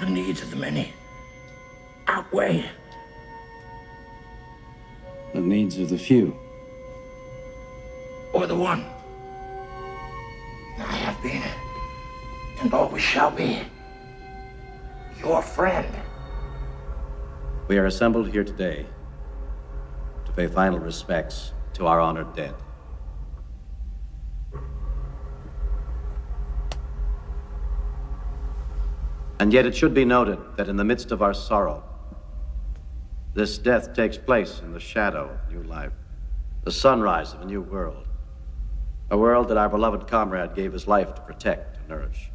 The needs of the many outweigh the needs of the few. Or the one. I have been, and always shall be, your friend. We are assembled here today to pay final respects to our honored dead. And yet it should be noted that in the midst of our sorrow, this death takes place in the shadow of new life, the sunrise of a new world, a world that our beloved comrade gave his life to protect and nourish.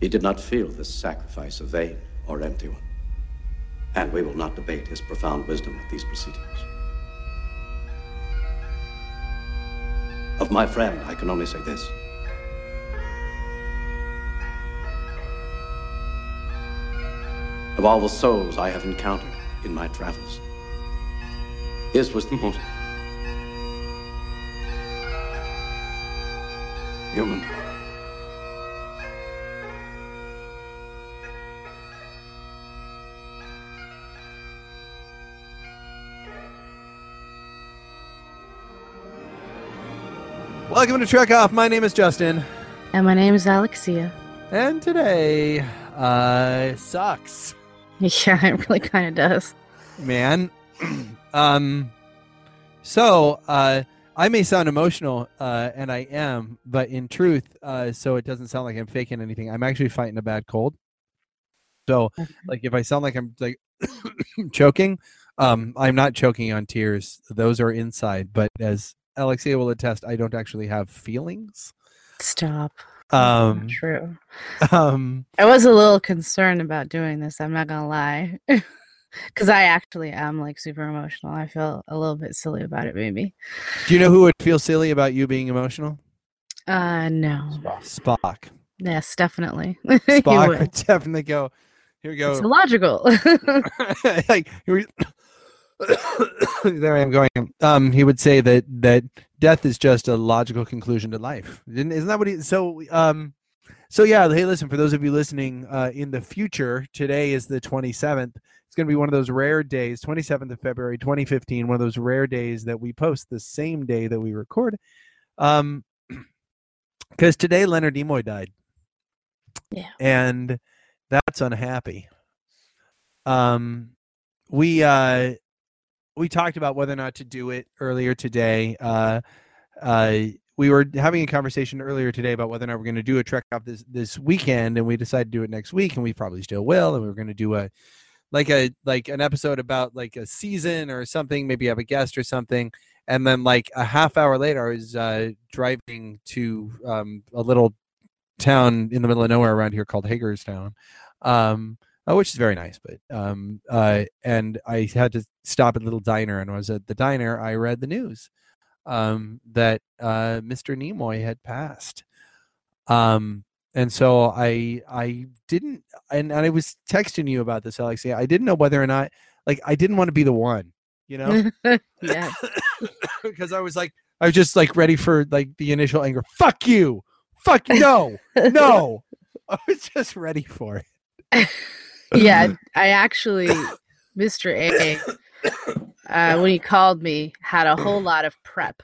He did not feel this sacrifice a vain or empty one, and we will not debate his profound wisdom at these proceedings. Of my friend, I can only say this. Of all the souls I have encountered in my travels, his was the most human. Welcome to Trek Off. My name is Justin. And my name is Alexia. And today, sucks. Yeah, it really kind of does. Man. So I may sound emotional, and I am, but in truth, so it doesn't sound like I'm faking anything, I'm actually fighting a bad cold. So, like, if I sound like I'm like choking, I'm not choking on tears. Those are inside, but as Alexia will attest, I don't actually have feelings. Stop. Not true. I was a little concerned about doing this, I'm not gonna lie, because I actually am like super emotional. I feel a little bit silly about it, maybe. Do you know who would feel silly about you being emotional? No. Spock. Yes, definitely. Spock would definitely go. Here we go. It's illogical. Like there I am going. He would say that death is just a logical conclusion to life. Isn't that what he? So yeah. Hey, listen. For those of you listening in the future, today is the 27th. It's going to be one of those rare days, 27th of February, 2015, one of those rare days that we post the same day that we record. Because today Leonard Nimoy died. Yeah. And that's unhappy. We talked about whether or not to do it earlier today. We were having a conversation earlier today about whether or not we're going to do a Trek Off this weekend, and we decided to do it next week, and we probably still will. And we were going to do an episode about like a season or something, maybe have a guest or something. And then like a half hour later, I was driving to a little town in the middle of nowhere around here called Hagerstown, which is very nice. But and I had to stop at a little diner, and when I was at the diner, I read the news that Mr. Nimoy had passed. And so I didn't, and I was texting you about this, Alexia. I didn't know whether or not, like, I didn't want to be the one, you know? Yeah. Because I was just ready for like the initial anger. Fuck you. Fuck no. No. I was just ready for it. Yeah. I actually, Mr. A, when he called me, had a whole lot of prep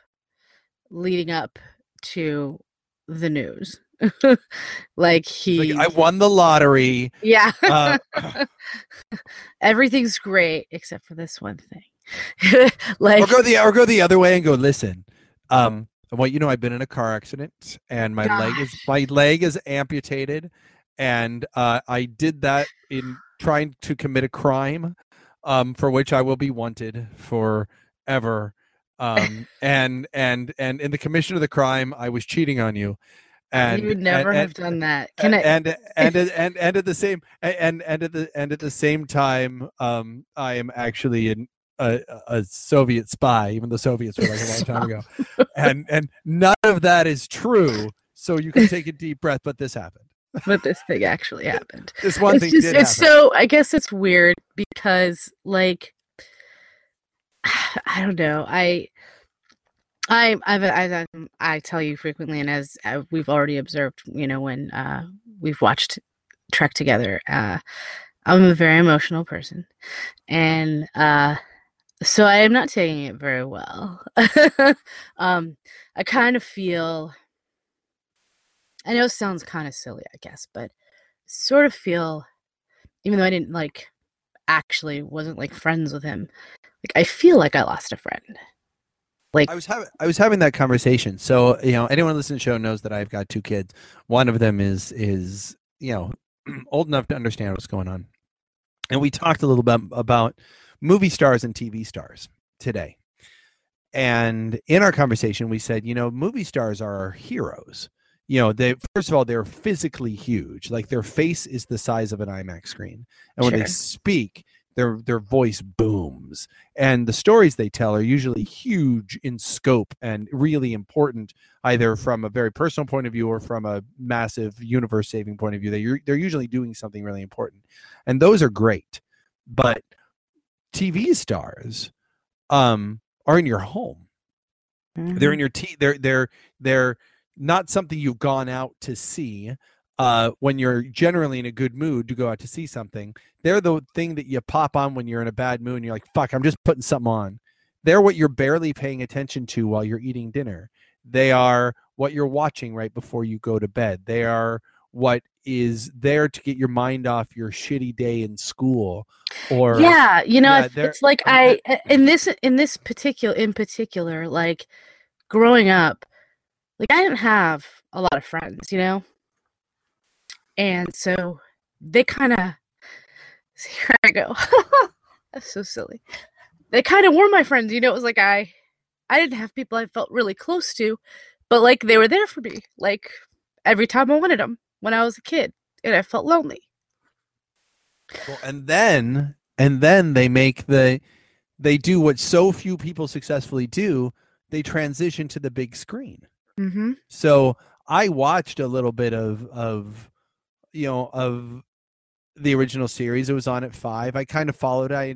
leading up to the news. Like I won the lottery. Yeah. Everything's great except for this one thing. Like, or go the other way and go, listen, well, you know, I've been in a car accident and my leg is amputated, and I did that in trying to commit a crime for which I will be wanted forever. And in the commission of the crime, I was cheating on you. And you would never have done that. At the same time, I am actually a Soviet spy, even the Soviets were like a long time ago. And none of that is true. So you can take a deep breath, but this happened. But this thing actually happened. This one thing did happen. It's so, I guess it's weird because like, I don't know. I tell you frequently, and as we've already observed, you know, when we've watched Trek together. I'm a very emotional person, and so I am not taking it very well. I kind of feel, I know it sounds kind of silly, I guess, but sort of feel, even though I didn't like, actually wasn't like friends with him, like I feel like I lost a friend. Like I was having that conversation. So, you know, anyone listening to the show knows that I've got two kids. One of them is, you know, old enough to understand what's going on. And we talked a little bit about movie stars and TV stars today. And in our conversation, we said, you know, movie stars are our heroes. You know, they, first of all, they're physically huge. Like their face is the size of an IMAX screen. And when they speak, their voice booms. And the stories they tell are usually huge in scope and really important, either from a very personal point of view or from a massive universe-saving point of view. They're usually doing something really important. And those are great. But TV stars are in your home. Mm-hmm. They're in your they're not something you've gone out to see when you're generally in a good mood to go out to see something. They're the thing that you pop on when you're in a bad mood and you're like, fuck, I'm just putting something on. They're what you're barely paying attention to while you're eating dinner. They are what you're watching right before you go to bed. They are what is there to get your mind off your shitty day in school. Or yeah, you know, yeah, it's like I in particular, like growing up, like I didn't have a lot of friends, you know? And so they kind of, here I go. That's so silly. They kind of were my friends, you know? It was like I didn't have people I felt really close to, but like they were there for me, like every time I wanted them when I was a kid and I felt lonely. Well, and then they make they do what so few people successfully do. They transition to the big screen. Mm-hmm. So I watched a little bit of the original series. It was on at 5. I kind of followed. I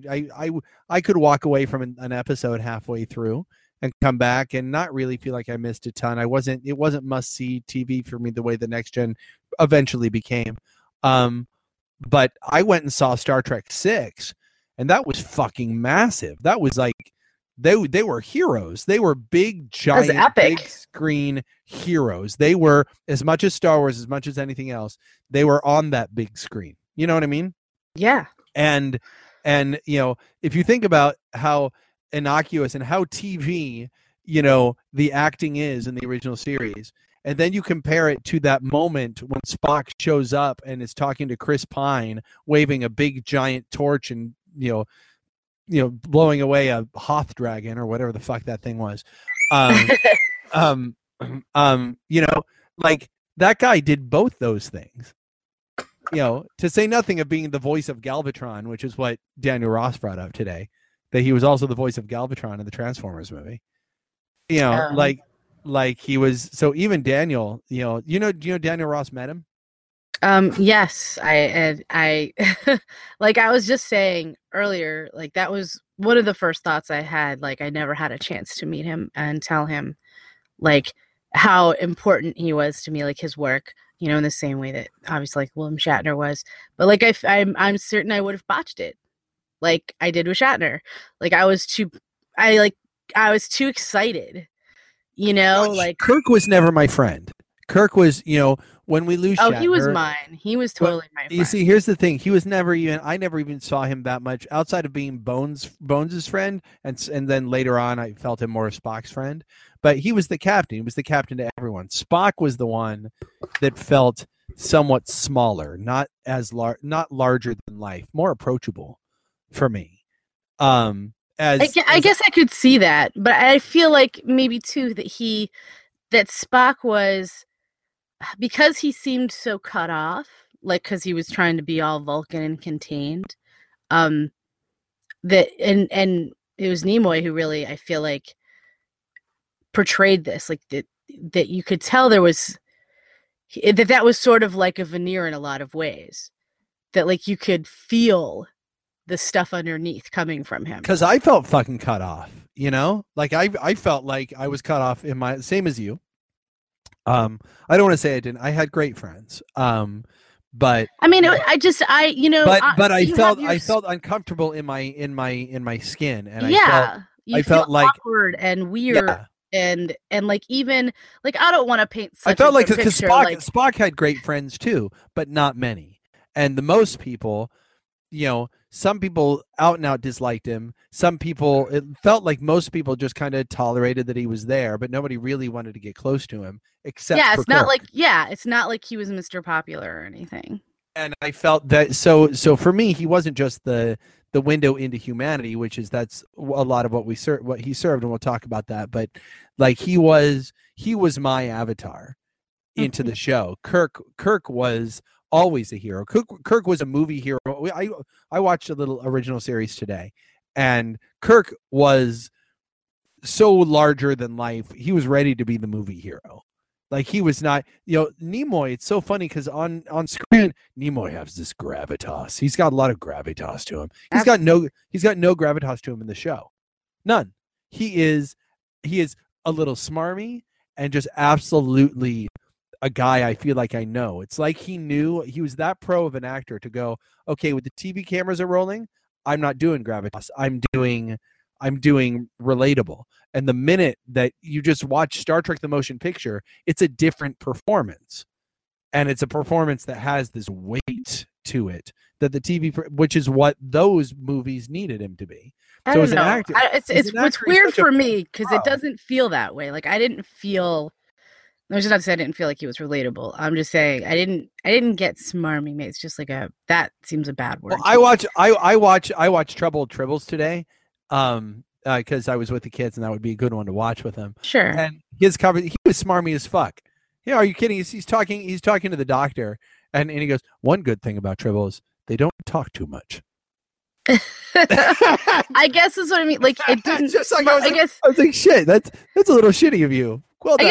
could walk away from an episode halfway through and come back and not really feel like I missed a ton. It wasn't must see TV for me the way the Next Gen eventually became. But I went and saw Star Trek 6, and that was fucking massive. That was like, They were heroes. They were big, giant, big screen heroes. They were, as much as Star Wars, as much as anything else, they were on that big screen. You know what I mean? Yeah. And you know, if you think about how innocuous and how TV, you know, the acting is in the original series, and then you compare it to that moment when Spock shows up and is talking to Chris Pine, waving a big, giant torch and, you know, blowing away a Hoth dragon or whatever the fuck that thing was. You know, like that guy did both those things, you know, to say nothing of being the voice of Galvatron, which is what Daniel Ross brought up today, that he was also the voice of Galvatron in the Transformers movie, you know, like he was. So even Daniel, do you know Daniel Ross met him? Yes, I like I was just saying earlier, like that was one of the first thoughts I had. Like I never had a chance to meet him and tell him like how important he was to me, like his work, you know, in the same way that obviously like William Shatner was, but like I'm certain I would have botched it like I did with Shatner. Like I was too excited, you know, well, like Kirk was never my friend. Kirk was, you know, when we lose Shatner, he was mine. He was totally my friend. You see, here's the thing. He was never even, I never even saw him that much outside of being Bones's friend. And then later on, I felt him more of Spock's friend. But he was the captain. He was the captain to everyone. Spock was the one that felt somewhat smaller, not as large, not larger than life, more approachable for me. I guess I could see that. But I feel like maybe, too, that Spock was, because he seemed so cut off, like because he was trying to be all Vulcan and contained, and it was Nimoy who really, I feel like, portrayed this, like that you could tell there was that was sort of like a veneer in a lot of ways, that like you could feel the stuff underneath coming from him. Because I felt fucking cut off, you know, like I felt like I was cut off in my, same as you. I don't want to say I didn't. I had great friends. But I mean, I felt uncomfortable in my skin, and I felt like awkward and weird. Yeah. And like, even like, I don't want to paint such I felt like, because Spock had great friends too, but not many. And the most people, you know, some people out and out disliked him. Some people, it felt like most people just kind of tolerated that he was there, but nobody really wanted to get close to him except for Kirk. It's not like he was Mr. Popular or anything. And I felt that, so for me, he wasn't just the window into humanity, which is, that's a lot of what he served, and we'll talk about that. But like, he was my avatar into the show. Kirk was always a hero. Kirk was a movie hero. I watched a little original series today, and Kirk was so larger than life. He was ready to be the movie hero. Like, he was not, you know, Nimoy. It's so funny because on screen, Nimoy has this gravitas. He's got a lot of gravitas to him. He's got no gravitas to him in the show. None. He is a little smarmy and just absolutely a guy I feel like I know. It's like he knew he was that pro of an actor to go, okay, with the TV cameras are rolling, I'm not doing gravitas. I'm doing relatable. And the minute that you just watch Star Trek the Motion Picture, it's a different performance. And it's a performance that has this weight to it that the TV, which is what those movies needed him to be. So as an actor, it's weird for me because it doesn't feel that way. Like, I'm just not saying I didn't feel like he was relatable. I'm just saying I didn't get smarmy, mate. It's just like that seems a bad word. Well, I watch Tribbles today. Because I was with the kids, and that would be a good one to watch with him. Sure. And he was smarmy as fuck. Yeah, are you kidding? He's talking to the doctor, and he goes, one good thing about Tribbles is they don't talk too much. I guess that's what I mean. Like, it didn't. I was like, shit. That's a little shitty of you. Well done.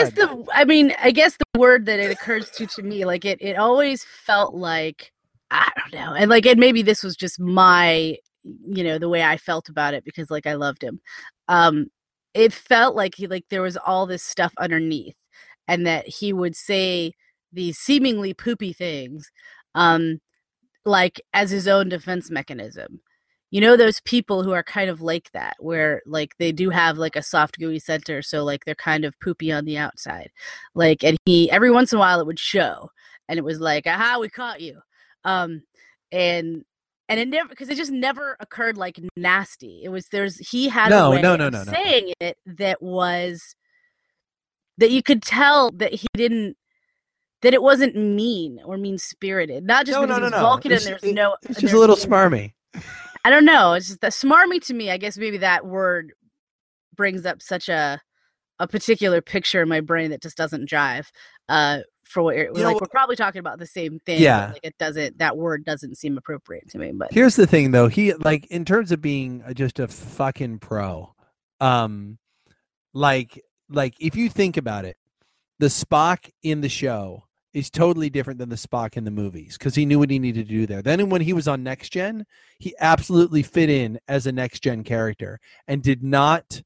I guess the word that it occurs to me, like it always felt like, I don't know, and like, and maybe this was just my, you know, the way I felt about it, because like, I loved him. It felt like there was all this stuff underneath, and that he would say these seemingly poopy things, like as his own defense mechanism. You know, those people who are kind of like that, where like they do have like a soft, gooey center. So like, they're kind of poopy on the outside. Like, and he, every once in a while it would show, and it was like, aha, we caught you. And it never, because it just never occurred like nasty. It was, he had a way of saying it that was, that you could tell that he didn't, that it wasn't mean or mean spirited. Not just because he's Vulcan and there's no. It's just a little smarmy. I don't know. It's just that smarmy to me. I guess maybe that word brings up such a particular picture in my brain that just doesn't jive. For what you're, like, we're probably talking about the same thing. Yeah, like that word doesn't seem appropriate to me. But here's the thing, though, he, like, in terms of being just a fucking pro, like if you think about it, the Spock in the show is totally different than the Spock in the movies, because he knew what he needed to do there. Then when he was on Next Gen, he absolutely fit in as a Next Gen character, and did not.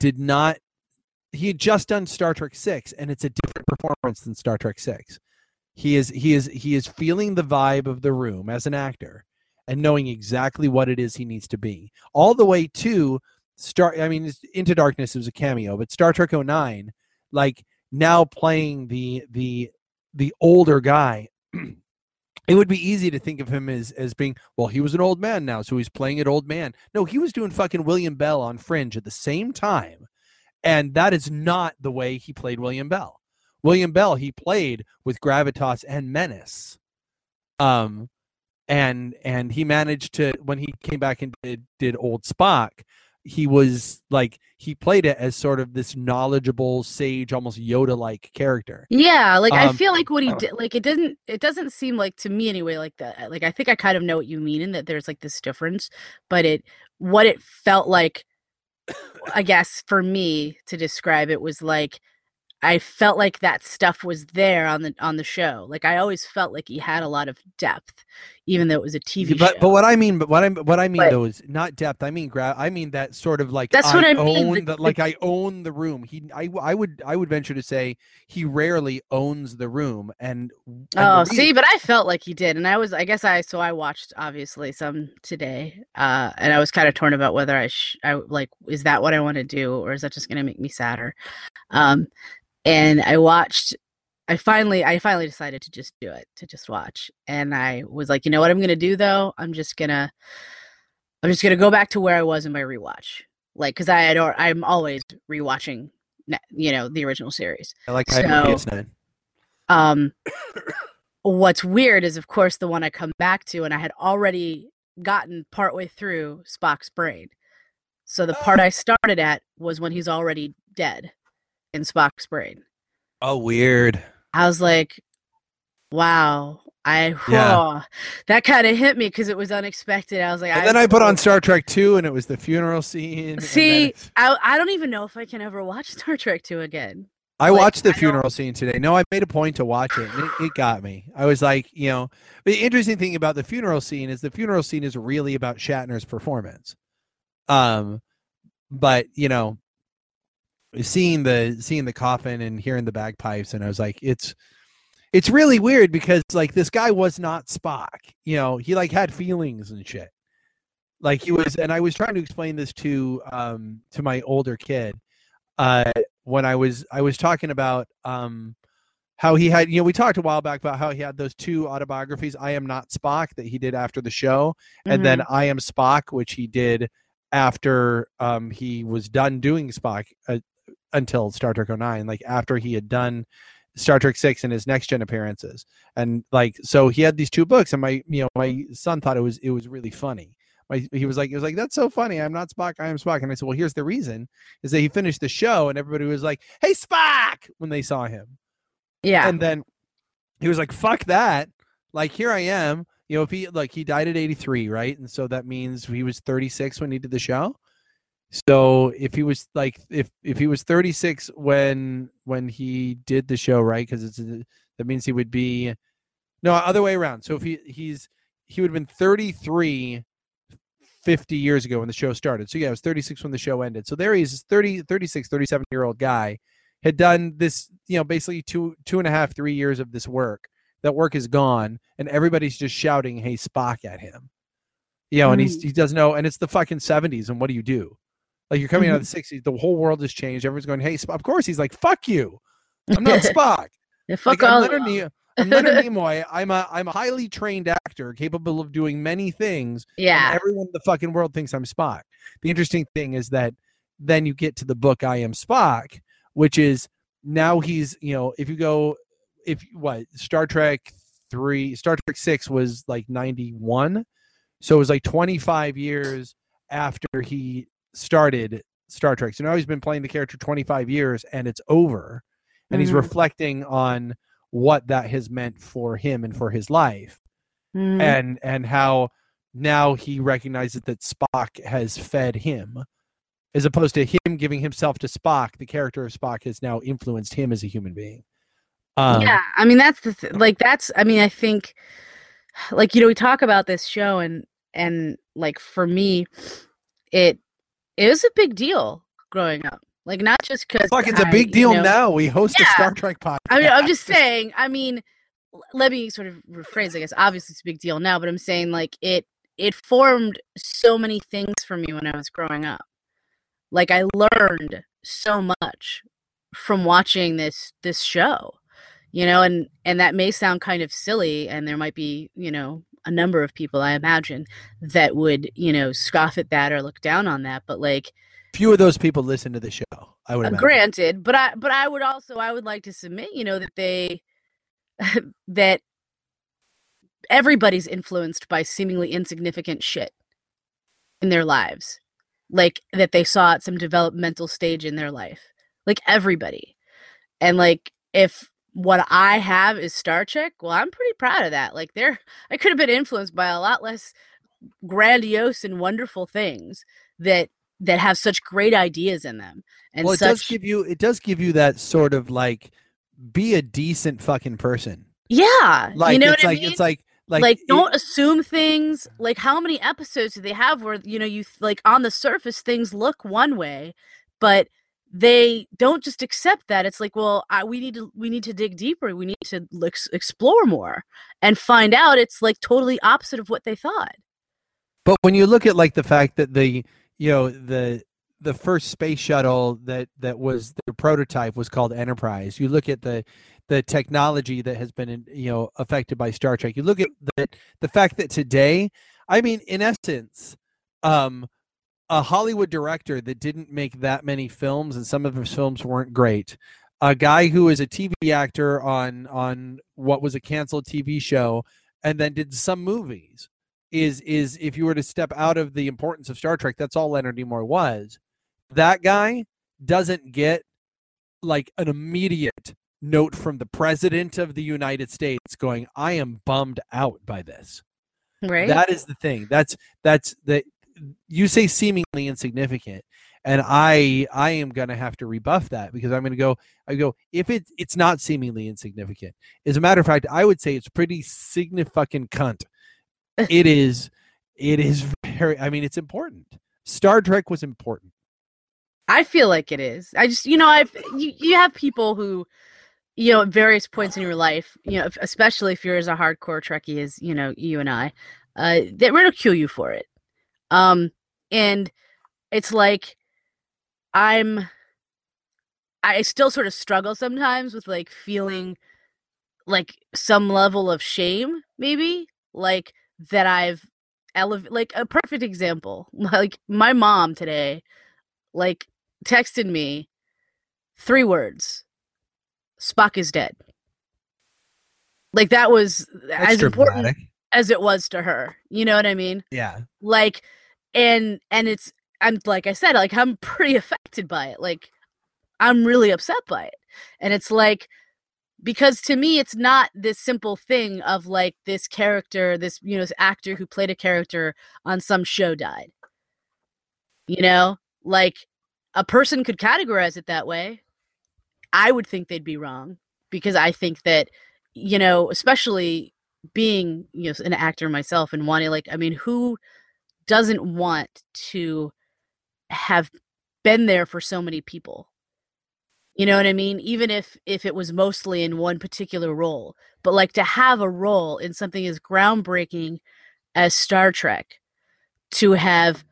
He had just done Star Trek VI, and it's a different performance than Star Trek VI. He is feeling the vibe of the room as an actor and knowing exactly what it is he needs to be. All the way to Into Darkness, it was a cameo, but Star Trek 09, like, now playing the older guy, it would be easy to think of him as being, well, he was an old man now, so he's playing an old man. No, he was doing fucking William Bell on Fringe at the same time. And that is not the way he played William Bell. William Bell, he played with gravitas and menace. And he managed to, when he came back and did Old Spock, he was like, he played it as sort of this knowledgeable, sage, almost Yoda-like character. Yeah, like, I feel like what he did, like, it doesn't seem like, to me anyway, like that. Like, I think I kind of know what you mean, and that there's like this difference, but what it felt like, I guess for me to describe it was like, I felt like that stuff was there on the show. Like I always felt like he had a lot of depth, even though it was a TV show. But what I mean though is not depth. I mean that sort of like that's what I mean. Like I own the room. I would venture to say he rarely owns the room. But I felt like he did, and I watched obviously some today, and I was kind of torn about whether is that what I want to do, or is that just going to make me sadder. And I finally decided to just do it, to just watch. And I was like, you know what I'm going to do though? I'm just going to go back to where I was in my rewatch. Like, cause I'm always rewatching, you know, the original series. I like PS9. What's weird is of course the one I come back to, and I had already gotten partway through Spock's Brain. So the part I started at was when he's already dead in Spock's Brain. Oh, weird. I was like, wow. That kind of hit me because it was unexpected. I was like, and then I put on Star Trek 2 and it was the funeral scene. See, I don't even know if I can ever watch Star Trek 2 again. I watched the funeral scene today. No, I made a point to watch it. It got me. I was like, you know, the interesting thing about the funeral scene is really about Shatner's performance. But you know, seeing the coffin and hearing the bagpipes, and I was like, it's really weird because like this guy was not Spock, you know, he like had feelings and shit. Like he was, and I was trying to explain this to my older kid when I was talking about how he had, you know, we talked a while back about how he had those two autobiographies, I Am Not Spock that he did after the show, and then I Am Spock, which he did after he was done doing Spock. Until Star Trek 09, like after he had done Star Trek 6 and his Next Gen appearances. And like, so he had these two books, and my son thought it was really funny. He was like, that's so funny. I'm not Spock. I am Spock. And I said, well, here's the reason is that he finished the show and everybody was like, hey, Spock, when they saw him. Yeah. And then he was like, fuck that. Like, here I am. You know, if he died at 83. Right. And so that means he was 36 when he did the show. So if he was like, if he was 36 when he did the show, right? Because that means he would be other way around. So if he would have been 33 50 years ago when the show started. So yeah, it was 36 when the show ended. So there he is, this 37-year-old guy had done this, you know, basically 3 years of this work. That work is gone, and everybody's just shouting, "Hey Spock!" at him. You know, and he doesn't know, and it's the fucking 70s, and what do you do? Like you're coming out of the 60s, the whole world has changed. Everyone's going, "Hey, Spock." Of course, he's like, "Fuck you, I'm not Spock." Fuck like, I'm Leonard Nimoy. I'm a highly trained actor, capable of doing many things. Yeah. And everyone in the fucking world thinks I'm Spock. The interesting thing is that then you get to the book I Am Spock, which is now he's, you know, Star Trek 3, Star Trek 6 was like 91, so it was like 25 years after he started Star Trek. So now he's been playing the character 25 years and it's over, and he's reflecting on what that has meant for him and for his life, and how now he recognizes that Spock has fed him, as opposed to him giving himself to Spock. The character of Spock has now influenced him as a human being. I mean, that's the I think, like, you know, we talk about this show and like for me it was a big deal growing up. Like, not just because it's a big deal now. We host a Star Trek podcast. I mean, I'm just saying. I mean, let me sort of rephrase. I guess obviously it's a big deal now, but I'm saying like it formed so many things for me when I was growing up. Like, I learned so much from watching this show, you know, and that may sound kind of silly, and there might be, you know, a number of people I imagine that would, you know, scoff at that or look down on that, but like few of those people listen to the show, I would imagine. Granted, but I would also, I would like to submit, you know, that everybody's influenced by seemingly insignificant shit in their lives, like that they saw at some developmental stage in their life, like everybody. And like, if what I have is Star Trek, well, I'm pretty proud of that. Like, I could have been influenced by a lot less grandiose and wonderful things that that have such great ideas in them. And well, it does give you that sort of like, be a decent fucking person. Yeah. Like, you know what I mean? It's like don't assume things. Like, how many episodes do they have where, you know, you like on the surface things look one way, but they don't just accept that. It's like, well, we need to dig deeper. We need to explore more and find out it's like totally opposite of what they thought. But when you look at like the fact that the first space shuttle that was the prototype was called Enterprise. You look at the technology that has been, you know, affected by Star Trek. You look at the fact that today, I mean, in essence, a Hollywood director that didn't make that many films, and some of his films weren't great, a guy who is a TV actor on what was a canceled TV show and then did some movies, is if you were to step out of the importance of Star Trek, that's all Leonard Nimoy was. That guy doesn't get like an immediate note from the president of the United States going, I am bummed out by this. Right. That is the thing. That's you say seemingly insignificant, and I am going to have to rebuff that, because I'm going to go, if it's not seemingly insignificant. As a matter of fact, I would say it's pretty significant cunt. It is very, I mean, it's important. Star Trek was important. I feel like it is. I just, you know, you have people who, you know, at various points in your life, you know, especially if you're as a hardcore Trekkie as, you know, you and I, they ridicule you for it. And it's like, I still sort of struggle sometimes with like feeling like some level of shame, maybe like that I've like a perfect example. Like my mom today, like texted me 3 words. Spock is dead. Like that was as important as it was to her. You know what I mean? Yeah. Like, and it's, I'm like I said, like I'm pretty affected by it. Like I'm really upset by it. And it's like, because to me, it's not this simple thing of like this character, this, you know, this actor who played a character on some show died. You know, like a person could categorize it that way. I would think they'd be wrong, because I think that, you know, especially being, you know, an actor myself and wanting, like, I mean, who doesn't want to have been there for so many people? You know what I mean? Even if it was mostly in one particular role, but like to have a role in something as groundbreaking as Star Trek, to have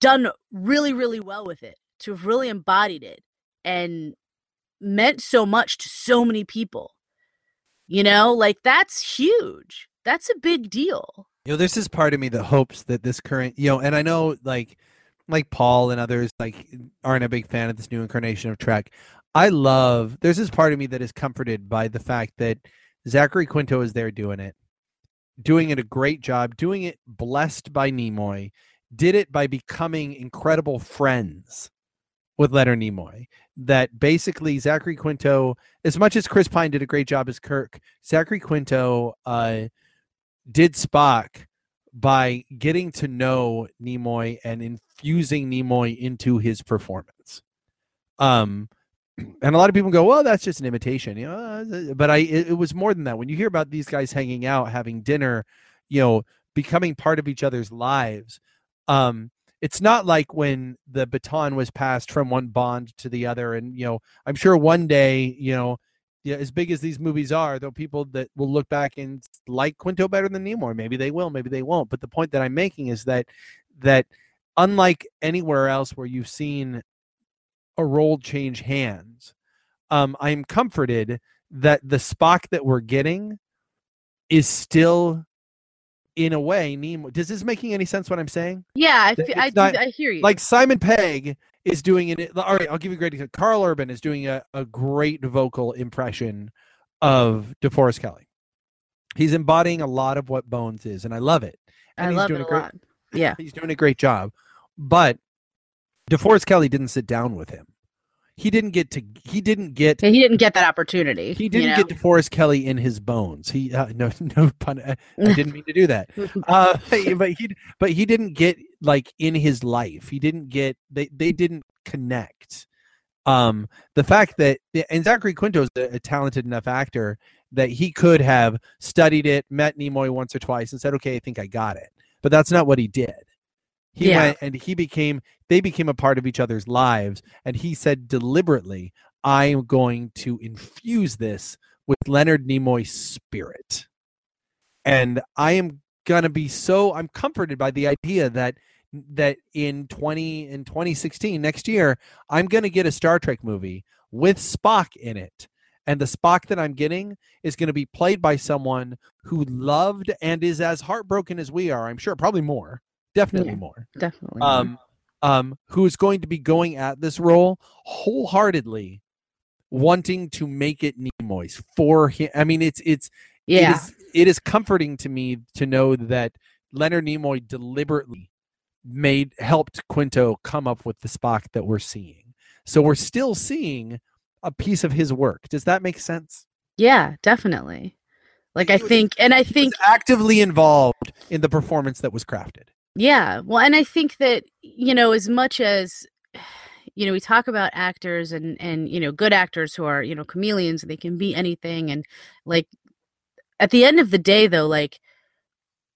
done really, really well with it, to have really embodied it and meant so much to so many people, you know, like that's huge. That's a big deal. You know, there's this part of me that hopes that this current, you know, and I know like Paul and others like aren't a big fan of this new incarnation of Trek. There's this part of me that is comforted by the fact that Zachary Quinto is there doing it a great job, doing it blessed by Nimoy, did it by becoming incredible friends with Leonard Nimoy. That basically Zachary Quinto, as much as Chris Pine did a great job as Kirk, Zachary Quinto did Spock by getting to know Nimoy and infusing Nimoy into his performance. And a lot of people go, well, that's just an imitation, you know, but it was more than that. When you hear about these guys hanging out, having dinner, you know, becoming part of each other's lives. It's not like when the baton was passed from one Bond to the other. And, you know, I'm sure one day, you know, yeah, as big as these movies are, though, people that will look back and like Quinto better than Nimoy, maybe they will, maybe they won't. But the point that I'm making is that unlike anywhere else where you've seen a role change hands, I am comforted that the Spock that we're getting is still, in a way, Nimoy. Does this making any sense? What I'm saying? Yeah, I hear you. Like Simon Pegg is doing it. All right, I'll give you a great example. Karl Urban is doing a great vocal impression of DeForest Kelley. He's embodying a lot of what Bones is, and I love it. And he's doing it a lot. Yeah, he's doing a great job. But DeForest Kelley didn't sit down with him. He didn't get that opportunity. He didn't get DeForest Kelley in his bones. He no pun. I didn't mean to do that. But he didn't get, like, in his life. He didn't get. They didn't connect. The fact that, and Zachary Quinto is a talented enough actor that he could have studied it, met Nimoy once or twice, and said, "Okay, I think I got it." But that's not what he did. He went and they became a part of each other's lives. And he said deliberately, I am going to infuse this with Leonard Nimoy's spirit. And I am going to be I'm comforted by the idea that in 2016, next year, I'm going to get a Star Trek movie with Spock in it. And the Spock that I'm getting is going to be played by someone who loved and is as heartbroken as we are. I'm sure, probably more. Definitely more. Who is going to be going at this role wholeheartedly, wanting to make it Nimoy's for him. I mean, it is comforting to me to know that Leonard Nimoy deliberately helped Quinto come up with the Spock that we're seeing. So we're still seeing a piece of his work. Does that make sense? Yeah, definitely. I think he was actively involved in the performance that was crafted. Yeah. Well, and I think that, as much as, we talk about actors and good actors who are, chameleons, and they can be anything. And like, at the end of the day though, like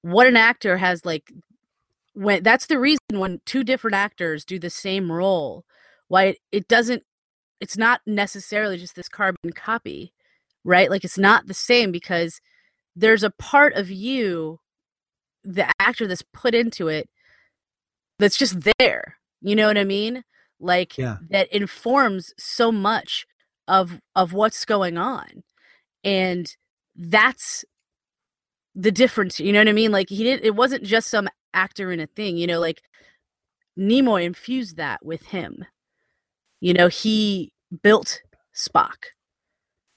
what an actor has, like, when that's the reason when two different actors do the same role, why it's not necessarily just this carbon copy, right? Like it's not the same because there's a part of you, the actor that's put into it, that's just there. You know what I mean? Like that informs so much of what's going on. And that's the difference. You know what I mean? Like it wasn't just some actor in a thing, like Nimoy infused that with him. He built Spock.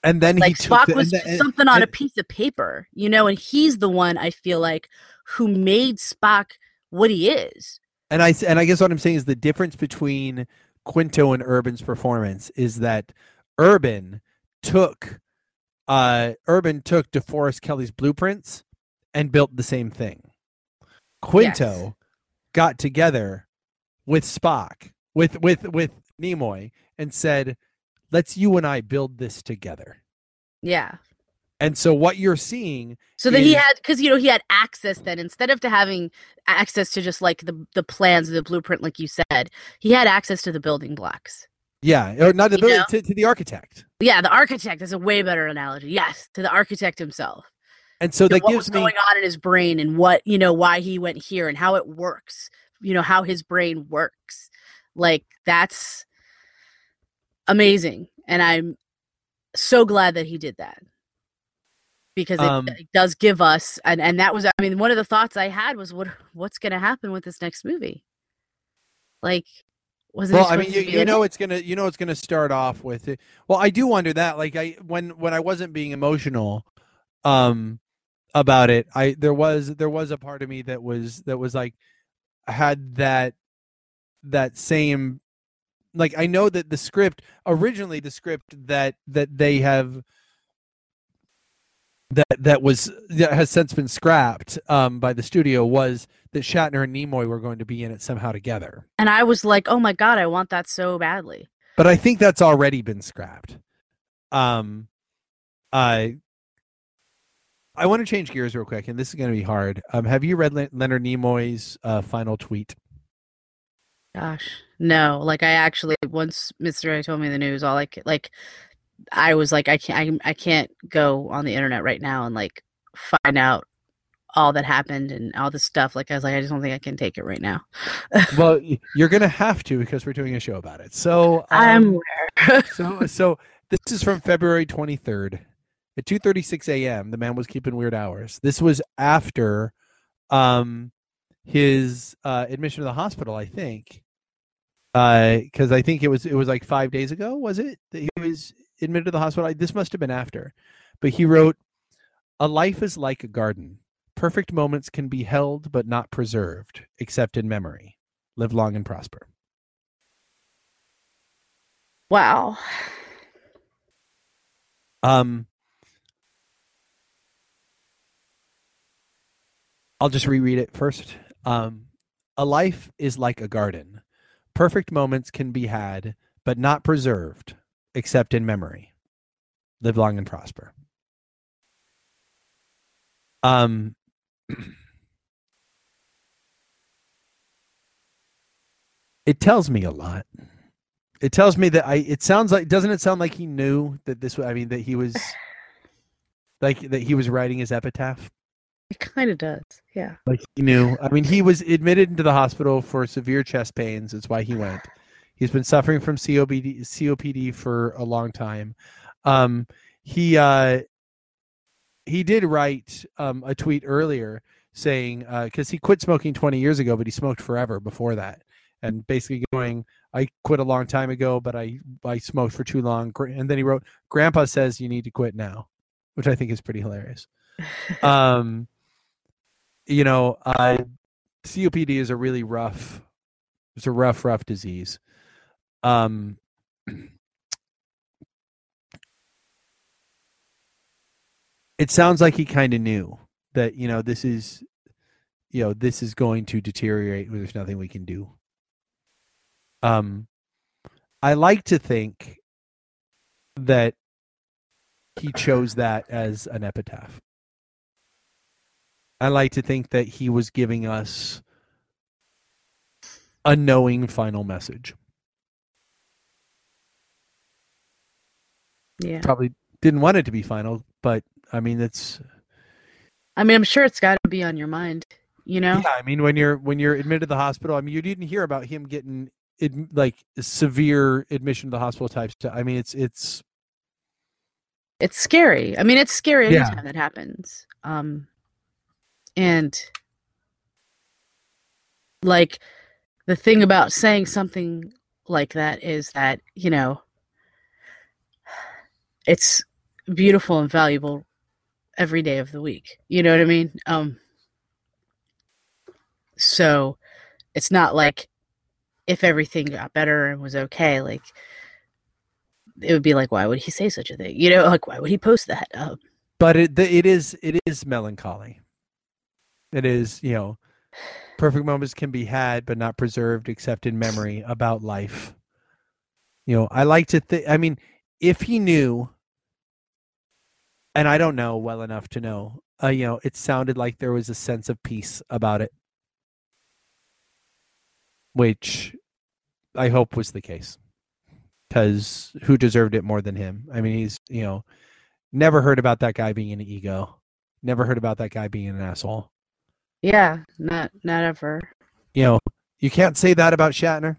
And then like Spock was something on a piece of paper, and he's the one I feel like who made Spock what he is. And I guess what I'm saying is the difference between Quinto and Urban's performance is that Urban took DeForest Kelley's blueprints and built the same thing. Quinto got together with Spock, with Nimoy, and said, let's you and I build this together. Yeah. And so what you're seeing. So that he had access then, instead of to having access to just like the plans, the blueprint, like you said, he had access to the building blocks. Yeah. Or not the building, to the architect. Yeah. The architect is a way better analogy. Yes. To the architect himself. And so that gives me. What was going on in his brain and what, why he went here and how it works, how his brain works. Like that's amazing. And I'm so glad that he did that. Because it does give us, and that was, I mean, one of the thoughts I had was, what's going to happen with this next movie? Like, was it? Well, I mean, it's going to start off with it. Well, I do wonder that, like, when I wasn't being emotional about it, there was a part of me that was like had that same, like, I know that originally the script that they have. That has since been scrapped by the studio was that Shatner and Nimoy were going to be in it somehow together. And I was like, oh my God, I want that so badly. But I think that's already been scrapped. I want to change gears real quick, and this is going to be hard. Have you read Leonard Nimoy's final tweet? Gosh, no. Like I actually, once Mr. I told me the news, all I was like, I can't go on the internet right now and like find out all that happened and all this stuff. Like I was like, I just don't think I can take it right now. Well, you're gonna have to because we're doing a show about it. So I'm aware. so this is from February 23rd at 2:36 a.m. The man was keeping weird hours. This was after his admission to the hospital, I think, because I think it was like 5 days ago. Was it that he was admitted to the hospital? This must have been after, but he wrote, "A life is like a garden. Perfect moments can be held but not preserved, except in memory. Live long and prosper." Wow. I'll just reread it first. A life is like a garden. Perfect moments can be had, but not preserved, except in memory. Live long and prosper. It tells me a lot. It tells me that it sounds like, doesn't it sound like he knew that this, I mean, that he was like, that he was writing his epitaph? It kind of does. Yeah. Like he knew. I mean, he was admitted into the hospital for severe chest pains. That's why he went. He's been suffering from COPD for a long time. He did write a tweet earlier saying, because he quit smoking 20 years ago, but he smoked forever before that. And basically going, I quit a long time ago, but I smoked for too long. And then he wrote, Grandpa says you need to quit now, which I think is pretty hilarious. COPD is a really rough, it's a rough disease. It sounds like he kind of knew that, this is going to deteriorate. There's nothing we can do. I like to think that he chose that as an epitaph. I like to think that he was giving us a knowing final message. Yeah. Probably didn't want it to be final, but I'm sure it's got to be on your mind, Yeah, when you're admitted to the hospital, you didn't hear about him getting severe admission to the hospital types. It's scary. It's scary anytime that happens. And like the thing about saying something like that is that, it's beautiful and valuable every day of the week. You know what I mean? So it's not like if everything got better and was okay, like it would be like, why would he say such a thing? Why would he post that? But it is melancholy. It is, perfect moments can be had, but not preserved except in memory about life. I like to think, if he knew, and I don't know well enough to know, it sounded like there was a sense of peace about it, which I hope was the case, because who deserved it more than him? He's, never heard about that guy being an ego, never heard about that guy being an asshole. Yeah, not ever. You can't say that about Shatner.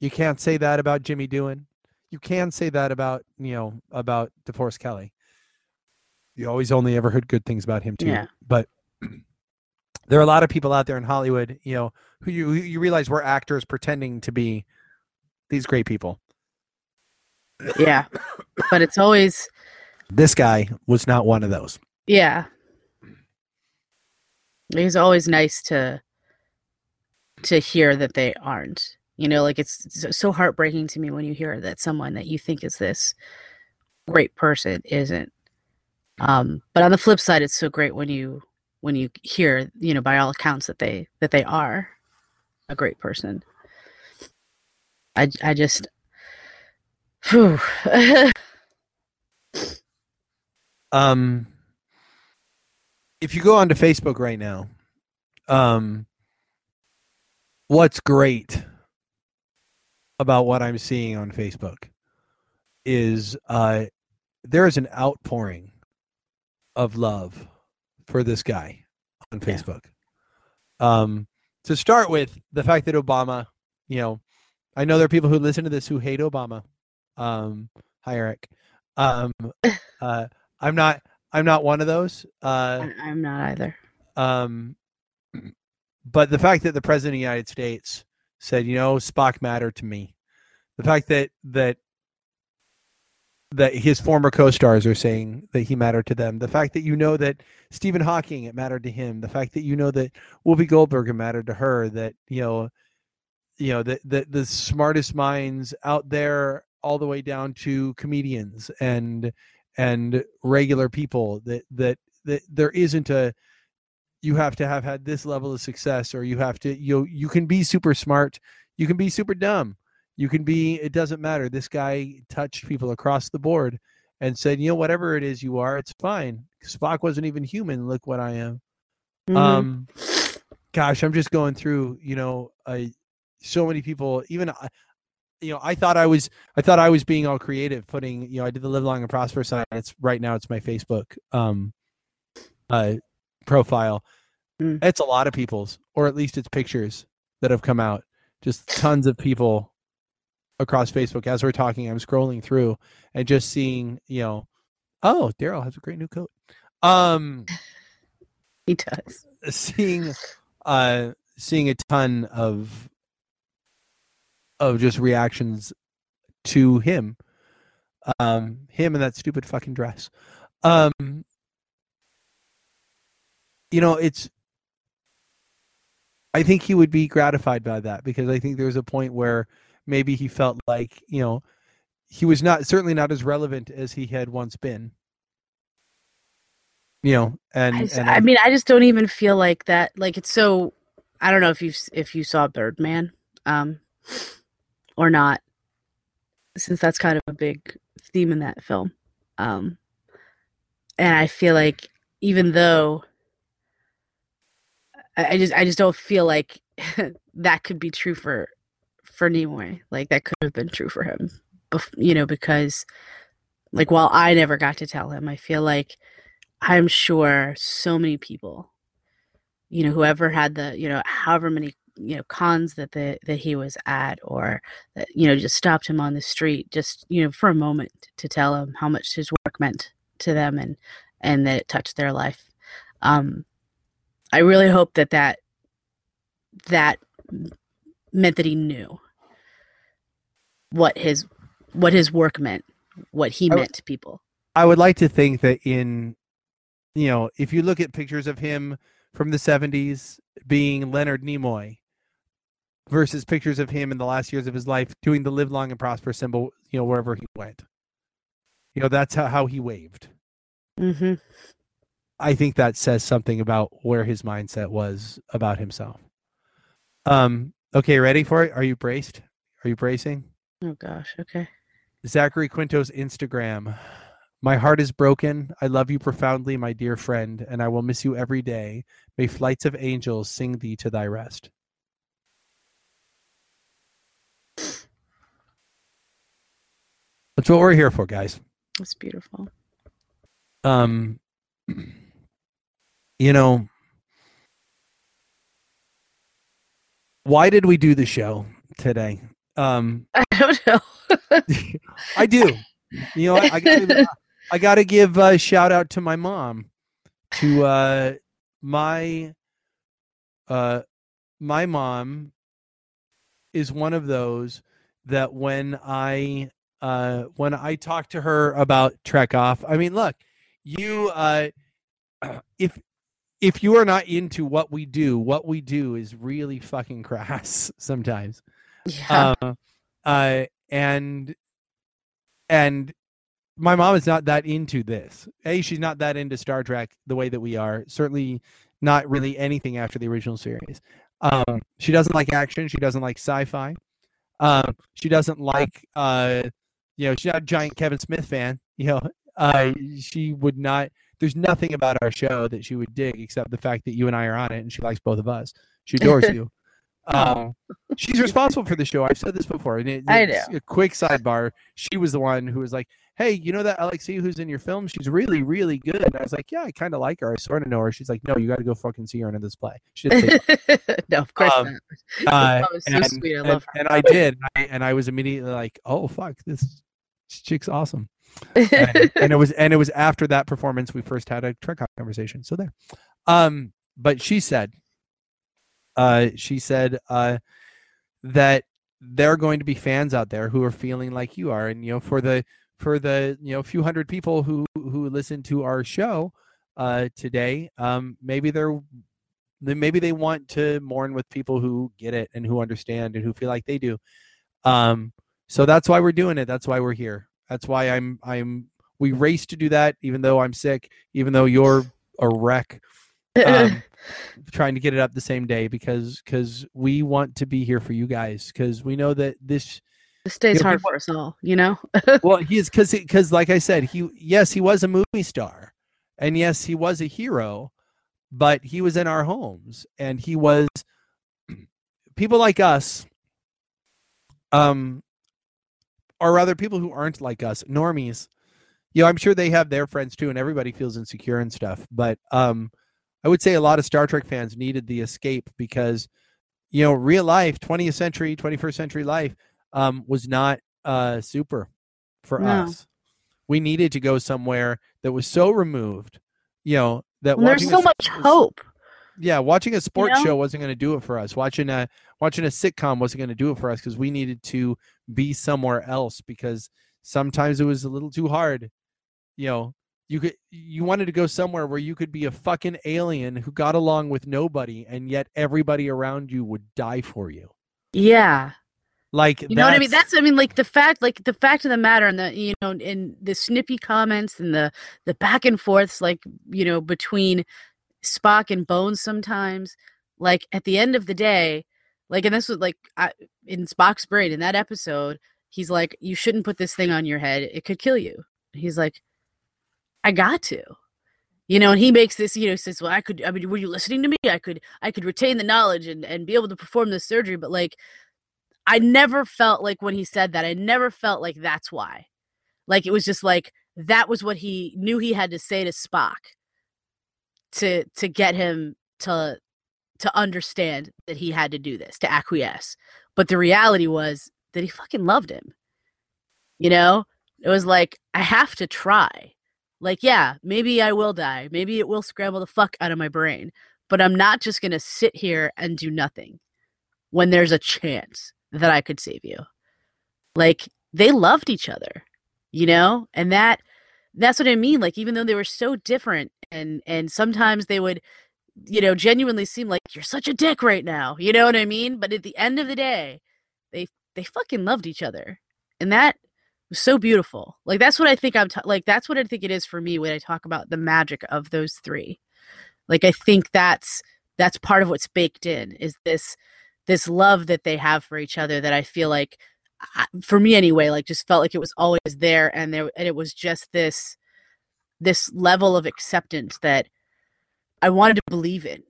You can't say that about Jimmy Doohan. You can say that about, about DeForest Kelley. You always only ever heard good things about him too. Yeah. But there are a lot of people out there in Hollywood, who you realize were actors pretending to be these great people. Yeah. But it's always, this guy was not one of those. Yeah. It's always nice to hear that they aren't, it's so heartbreaking to me when you hear that someone that you think is this great person isn't. But on the flip side, it's so great when you hear, by all accounts that they are a great person. I just, whew. If you go onto Facebook right now, what's great about what I'm seeing on Facebook is there is an outpouring of love for this guy on Facebook. Yeah. To start with, the fact that Obama, I know there are people who listen to this who hate Obama. Hi, Eric. I'm not one of those. I'm not either. But the fact that the president of the United States said, Spock mattered to me. The fact that his former co-stars are saying that he mattered to them. The fact that that Stephen Hawking, it mattered to him. The fact that that Whoopi Goldberg, it mattered to her. That the smartest minds out there all the way down to comedians and regular people, that there isn't a, you have to have had this level of success, or you have to, you can be super smart, you can be super dumb, you can be, it doesn't matter. This guy touched people across the board and said, you know, whatever it is you are, it's fine. Spock wasn't even human. Look what I am. Mm-hmm. Gosh, I'm just going through, so many people, even, I thought I was being all creative, putting, I did the Live Long and Prosper sign. Right now it's my Facebook profile. Mm. It's a lot of people's, or at least it's pictures that have come out. Just tons of people across Facebook. As we're talking, I'm scrolling through and just seeing, oh, Daryl has a great new coat. He does. Seeing a ton of just reactions to him in that stupid fucking dress. I think he would be gratified by that, because I think there was a point where maybe he felt like, he was certainly not as relevant as he had once been. I just don't even feel like that. Like, it's so, I don't know if you saw Birdman, or not, since that's kind of a big theme in that film. And I feel like, even though I just don't feel like that could be true for Nimoy. Like, that could have been true for him, because like, while I never got to tell him, I feel like I'm sure so many people, whoever had the, however many, cons that he was at, or that, just stopped him on the street just, for a moment to tell him how much his work meant to them and that it touched their life. I really hope that meant that he knew what his work meant, what he meant to people. I would like to think that if you look at pictures of him from the 70s being Leonard Nimoy versus pictures of him in the last years of his life doing the Live Long and Prosper symbol, wherever he went, that's how he waved. Mm-hmm. I think that says something about where his mindset was about himself. Okay. Ready for it? Are you braced? Are you bracing? Oh gosh. Okay. Zachary Quinto's Instagram. My heart is broken. I love you profoundly, my dear friend, and I will miss you every day. May flights of angels sing thee to thy rest. That's what we're here for, guys. That's beautiful. Why did we do the show today? I don't know. I do. I gotta give a shout out to my mom, to my mom is one of those that when I talk to her about Trek Off, I mean, look, you if you are not into what we do is really fucking crass sometimes. Yeah. And my mom is not that into this. She's not that into Star Trek the way that we are. Certainly not really anything after the original series. She doesn't like action. She doesn't like sci-fi. She doesn't like, she's not a giant Kevin Smith fan. She would not, there's nothing about our show that she would dig except the fact that you and I are on it, and she likes both of us. She adores you. She's responsible for the show. I've said this before, and it's a quick sidebar. She was the one who was like, hey, that Alexia who's in your film? She's really, really good. And I was like, yeah, I kind of like her. I sort of know her. She's like, no, you got to go fucking see her in this play. She didn't say that. No, of course not. That was so sweet. I love her. And I did. And I was immediately like, oh, fuck, this chick's awesome. and it was after that performance we first had a Trek conversation. So there. But she said, that there are going to be fans out there who are feeling like you are, and for the few hundred people who listen to our show today, maybe they want to mourn with people who get it and who understand and who feel like they do. So that's why we're doing it. That's why we're here. That's why we race to do that, even though I'm sick, even though you're a wreck, trying to get it up the same day, because we want to be here for you guys, because we know that this day's hard for us all, you know? Well, he is, because like I said, yes, he was a movie star, and yes, he was a hero, but he was in our homes, and he was people like us, or other people who aren't like us, normies. You know, I'm sure they have their friends too, and everybody feels insecure and stuff. But I would say a lot of Star Trek fans needed the escape, because, you know, real life, 20th century, 21st century life was not super for us. We needed to go somewhere that was so removed, you know, that there's so much hope. Yeah, watching a sports show wasn't going to do it for us. Watching a sitcom wasn't going to do it for us, because we needed to be somewhere else, because sometimes it was a little too hard. You know, you wanted to go somewhere where you could be a fucking alien who got along with nobody, and yet everybody around you would die for you. Yeah. Like, you know what I mean? That's, I mean, like the fact of the matter, and the, you know, and the snippy comments and the back and forths, like, you know, between Spock and Bones sometimes, like, at the end of the day, like, and this was like in Spock's Brain, in that episode, he's like, you shouldn't put this thing on your head. It could kill you. He's like, I got to, you know, and he makes this, you know, says, well, were you listening to me? I could retain the knowledge and be able to perform this surgery. But like, I never felt like when he said that, I never felt like that's why. Like, it was just like, that was what he knew he had to say to Spock to get him to understand that he had to do this, to acquiesce. But the reality was that he fucking loved him. You know, it was like, I have to try. Like, yeah, maybe I will die. Maybe it will scramble the fuck out of my brain, but I'm not just going to sit here and do nothing when there's a chance that I could save you. Like, they loved each other, you know? And that's what I mean. Like, even though they were so different, and sometimes they would, you know, genuinely seem like, you're such a dick right now. You know what I mean? But at the end of the day, they fucking loved each other. And that was so beautiful. Like, that's what I think that's what I think it is for me when I talk about the magic of those three. Like, I think that's part of what's baked in, is this love that they have for each other, that I feel like, for me anyway, like, just felt like it was always there. And it was just this level of acceptance that I wanted to believe in,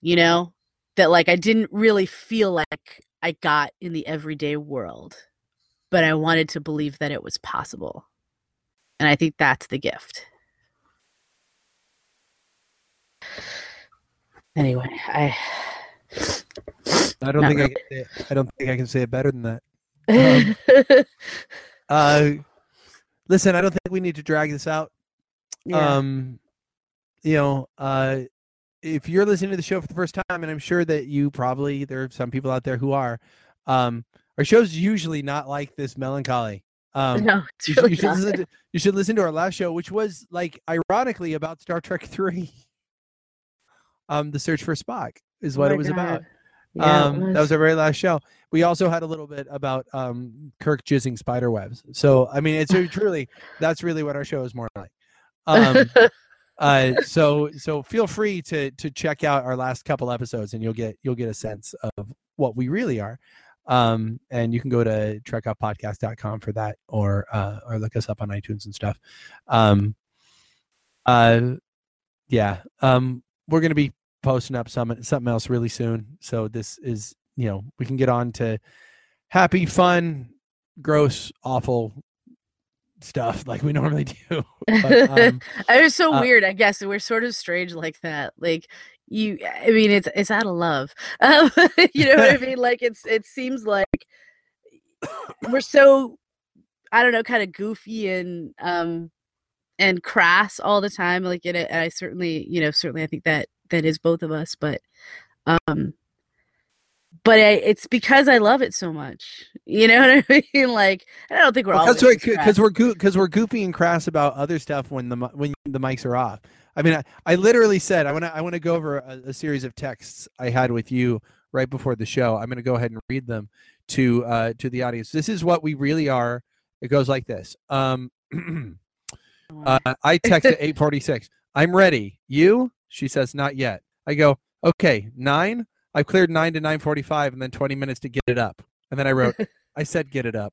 you know, that like, I didn't really feel like I got in the everyday world, but I wanted to believe that it was possible. And I think that's the gift. Anyway, I don't think I can say it better than that. Listen, I don't think we need to drag this out. Yeah. You know, if you're listening to the show for the first time, and I'm sure that you probably, there are some people out there who are, our show's usually not like this melancholy. No, it's really not. You should listen to our last show, which was, like, ironically about Star Trek 3. The Search for Spock is what it was about. Yeah, that was our very last show. We also had a little bit about Kirk jizzing spider webs. So, I mean, it's truly, that's really what our show is more like. So feel free to check out our last couple episodes, and you'll get a sense of what we really are. And you can go to trekoffpodcast.com for that, or look us up on iTunes and stuff. We're going to be posting up something else really soon. So this is, you know, we can get on to happy, fun, gross, awful stuff like we normally do. But, it was so weird, I guess. We're sort of strange like that. Like, it's out of love. You know what I mean? Like, it seems like we're so, I don't know, kind of goofy and crass all the time. Like, and I certainly I think that is both of us, but it's because I love it so much. You know what I mean? Like, I don't think we're all because we're goofy and crass about other stuff when the mics are off. I mean, I literally said I want to go over a series of texts I had with you right before the show. I'm going to go ahead and read them to the audience. This is what we really are. It goes like this. I text at 8:46. I'm ready. You? She says, not yet. I go, okay, 9. I've cleared 9 to 9:45 and then 20 minutes to get it up. And then I wrote, I said, get it up.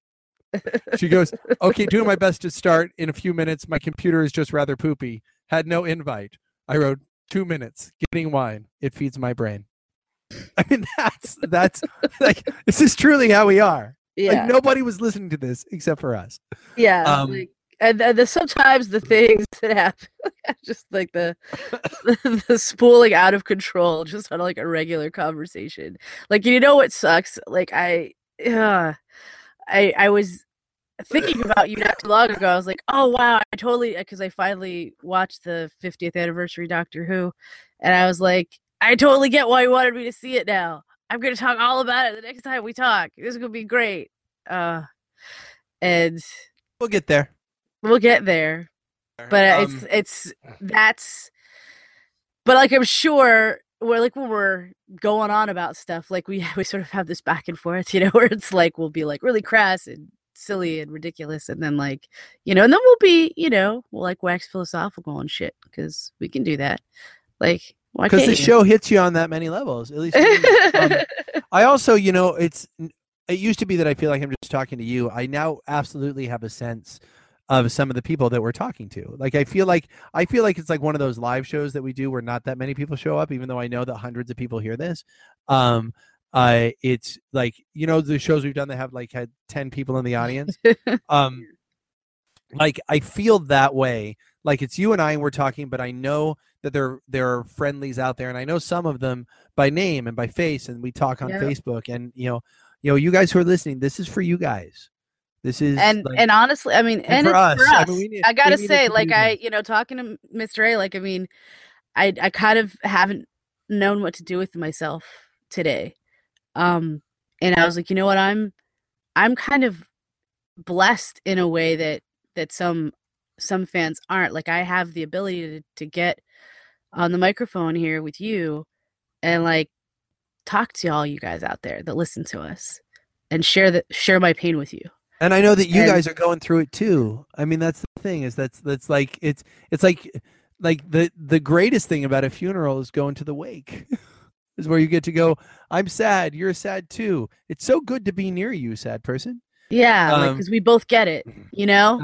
She goes, okay, doing my best to start in a few minutes. My computer is just rather poopy. Had no invite. I wrote, 2 minutes, getting wine. It feeds my brain. I mean, that's like, this is truly how we are. Yeah. Like, nobody was listening to this except for us. Yeah. Like, and the, sometimes the things that happen, just like the spooling out of control, just on like a regular conversation. Like, you know what sucks? Like, I was thinking about you not too long ago. I was like, oh wow, I totally, because I finally watched the 50th anniversary Doctor Who, and I was like, I totally get why you wanted me to see it now. I'm gonna talk all about it the next time we talk. This is gonna be great. And we'll get there. We'll get there. But but like, I'm sure we're like, when we're going on about stuff, like we sort of have this back and forth, you know, where it's like, we'll be like really crass and silly and ridiculous. And then like, you know, and then we'll be, you know, we'll like wax philosophical and shit. 'Cause we can do that. Like, because the show hits you on that many levels, at least. I also, you know, it used to be that I feel like I'm just talking to you. I now absolutely have a sense of some of the people that we're talking to. Like, I feel like it's like one of those live shows that we do where not that many people show up, even though I know that hundreds of people hear this. It's like, you know, the shows we've done that have like had 10 people in the audience. Like, I feel that way. Like, it's you and I, and we're talking, but I know that there are friendlies out there, and I know some of them by name and by face, and we talk on Facebook. And you know, you guys who are listening, this is for you guys. This is and honestly, I mean, and it's for us. I mean, I gotta say, like, you know, talking to Mr. A, like, I mean, I kind of haven't known what to do with myself today, and I was like, you know what, I'm kind of blessed in a way that some fans aren't. Like, I have the ability to get on the microphone here with you and like talk to all you guys out there that listen to us and share my pain with you. And I know that you guys are going through it too. I mean, that's the thing, is that's like, it's like the greatest thing about a funeral is going to the wake. Is where you get to go, I'm sad, you're sad too. It's so good to be near you, sad person. Yeah, like, 'cause we both get it, you know?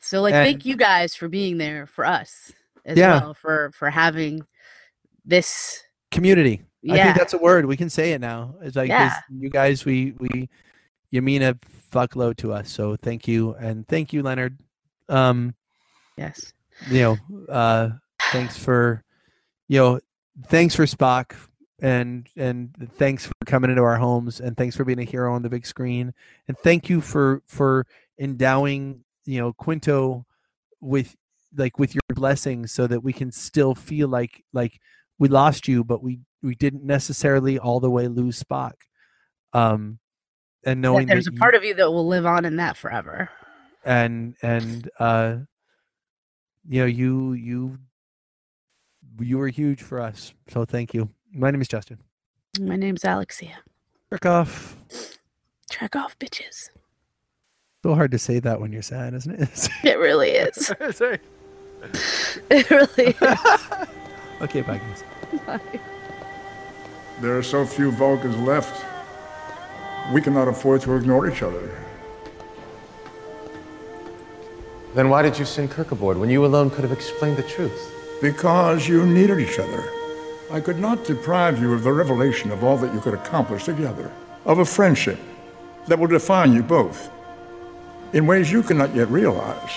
So like, thank you guys for being there for us as well, for having this community. Yeah. I think that's a word. We can say it now. It's like, you guys, you mean a fuckload to us. So thank you. And thank you, Leonard. Yes. You know, thanks for Spock. And thanks for coming into our homes, and thanks for being a hero on the big screen, and thank you for endowing, you know, Quinto with your blessings, so that we can still feel like we lost you, but we didn't necessarily all the way lose Spock. And knowing that there's a part of you that will live on in that forever. And you know, you were huge for us, so thank you. My name is Justin. My name's Alexia. Trek off. Trek off, bitches. So hard to say that when you're sad, isn't it? It really is. Sorry. It really is. Okay, bye, guys. Bye. There are so few Vulcans left. We cannot afford to ignore each other. Then why did you send Kirk aboard when you alone could have explained the truth? Because you needed each other. I could not deprive you of the revelation of all that you could accomplish together, of a friendship that will define you both in ways you cannot yet realize.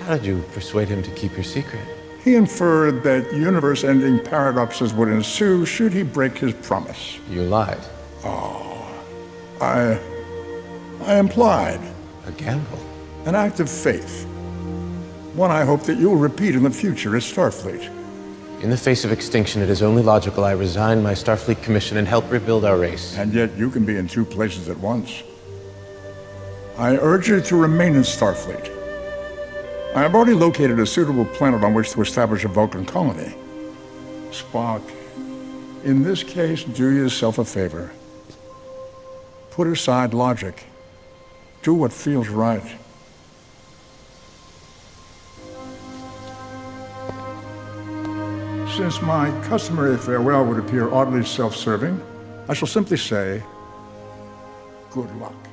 How did you persuade him to keep your secret? He inferred that universe-ending paradoxes would ensue should he break his promise. You lied. Oh, I implied. A gamble. An act of faith. One I hope that you'll repeat in the future as Starfleet. In the face of extinction, it is only logical I resign my Starfleet commission and help rebuild our race. And yet you can be in two places at once. I urge you to remain in Starfleet. I have already located a suitable planet on which to establish a Vulcan colony. Spock, in this case, do yourself a favor. Put aside logic. Do what feels right. Since my customary farewell would appear oddly self-serving, I shall simply say, good luck.